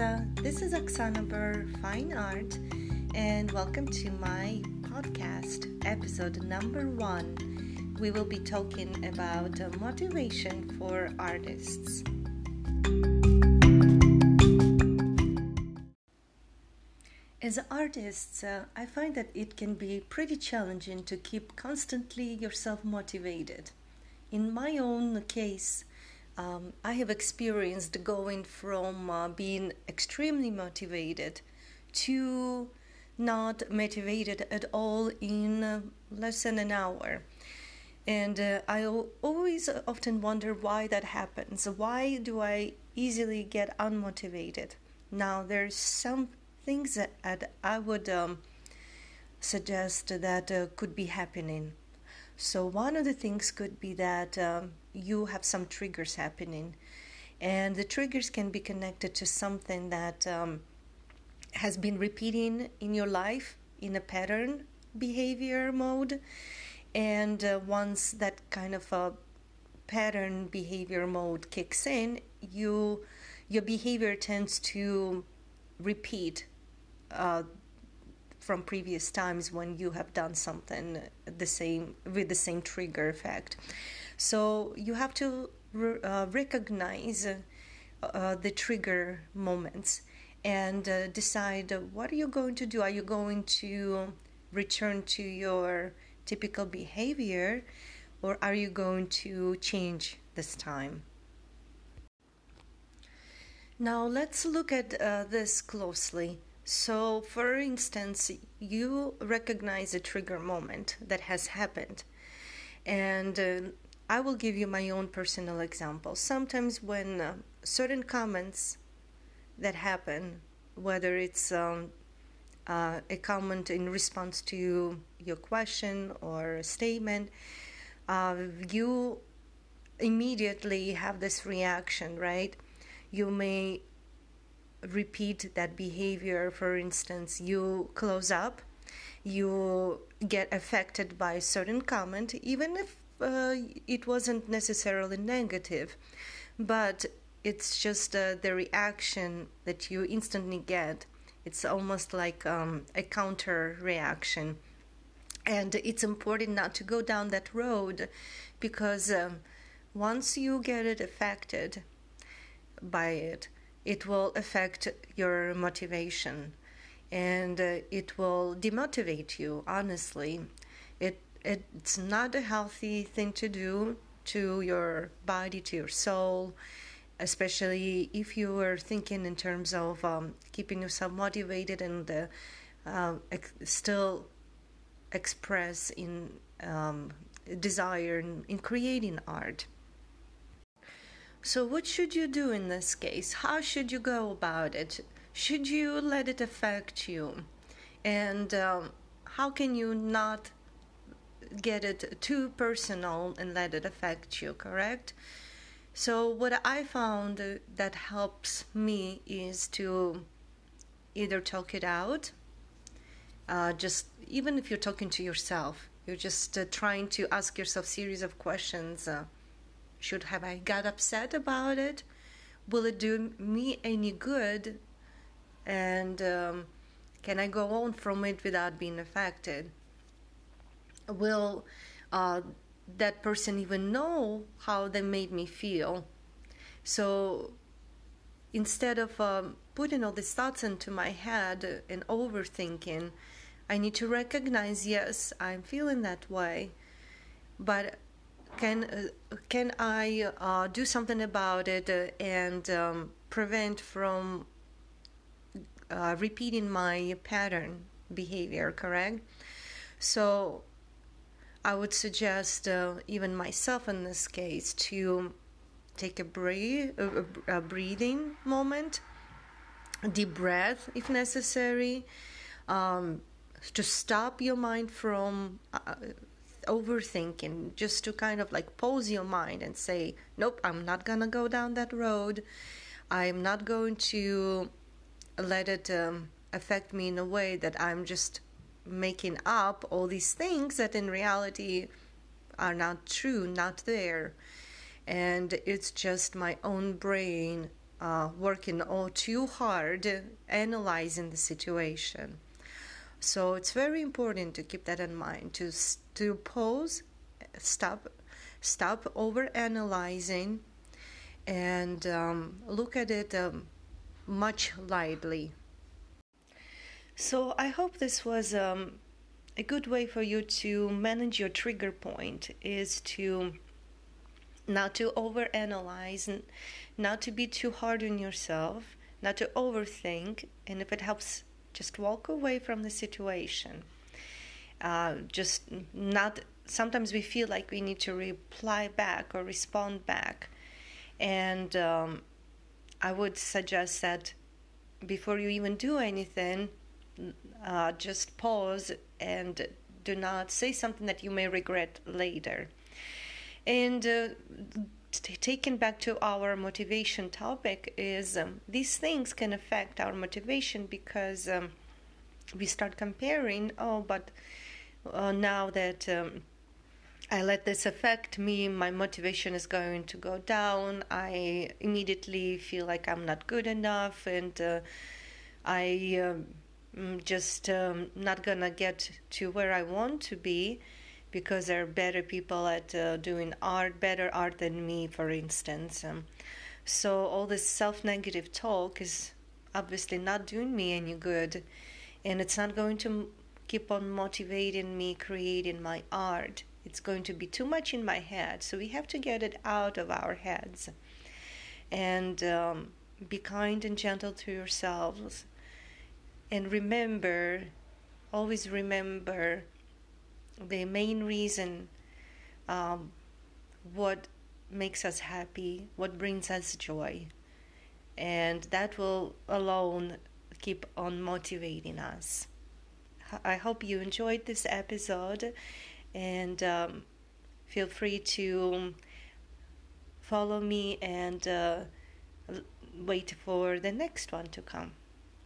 Lisa. This is Aksana Burr, Fine Art, and welcome to my podcast, episode number 1. We will be talking about motivation for artists. As artists, I find that it can be pretty challenging to keep constantly yourself motivated. In my own case, I have experienced going from being extremely motivated to not motivated at all in less than an hour. And I often wonder why that happens. Why do I easily get unmotivated? Now, there's some things that I would suggest that could be happening. So one of the things could be that you have some triggers happening, and the triggers can be connected to something that has been repeating in your life in a pattern behavior mode. And once that kind of a pattern behavior mode kicks in, your behavior tends to repeat from previous times when you have done something with the same trigger effect. So you have to recognize the trigger moments and decide what are you going to do. Are you going to return to your typical behavior, or are you going to change this time? Now let's look at this closely. So, for instance, you recognize a trigger moment that has happened. And I will give you my own personal example. Sometimes when certain comments that happen, whether it's a comment in response to your question or a statement, you immediately have this reaction, right? You may repeat that behavior. For instance, you close up, you get affected by a certain comment, even if it wasn't necessarily negative, but it's just the reaction that you instantly get. It's almost like a counter reaction, and it's important not to go down that road, because once you get it affected by it will affect your motivation, and it will demotivate you. Honestly, it's not a healthy thing to do to your body, to your soul, especially if you are thinking in terms of keeping yourself motivated and still express in desire in creating art. So what should you do in this case? How should you go about it? Should you let it affect you? And how can you not get it too personal and let it affect you, correct? So what I found that helps me is to either talk it out, just even if you're talking to yourself, you're just trying to ask yourself a series of questions. Should have I got upset about it? Will it do me any good? And can I go on from it without being affected? Will that person even know how they made me feel? So instead of putting all these thoughts into my head and overthinking, I need to recognize, yes, I'm feeling that way, but can I do something about it and prevent from repeating my pattern behavior, correct? So I would suggest even myself in this case to take a breathing moment, deep breath if necessary, to stop your mind from overthinking, just to kind of like pause your mind and say, nope, I'm not gonna go down that road. I'm not going to let it affect me in a way that I'm just making up all these things that in reality are not true, not there. And it's just my own brain working all too hard analyzing the situation. So it's very important to keep that in mind, to pause, stop over analyzing, and look at it much lightly. So I hope this was a good way for you to manage your trigger point, is to not to overanalyze, not to be too hard on yourself, not to overthink, and if it helps, just walk away from the situation. Just not. Sometimes we feel like we need to reply back or respond back, and I would suggest that before you even do anything, just pause and do not say something that you may regret later. And taken back to our motivation topic is these things can affect our motivation, because we start comparing, oh, but now that I let this affect me, my motivation is going to go down. I immediately feel like I'm not good enough, and I'm just not gonna get to where I want to be, because there are better people at doing art, better art than me, for instance. So all this self-negative talk is obviously not doing me any good, and it's not going to keep on motivating me, creating my art. It's going to be too much in my head, so we have to get it out of our heads. And be kind and gentle to yourselves. And remember, always remember, the main reason, what makes us happy, what brings us joy, and that will alone keep on motivating us. I hope you enjoyed this episode, and feel free to follow me and wait for the next one to come.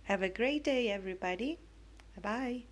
Have a great day, everybody. Bye-bye.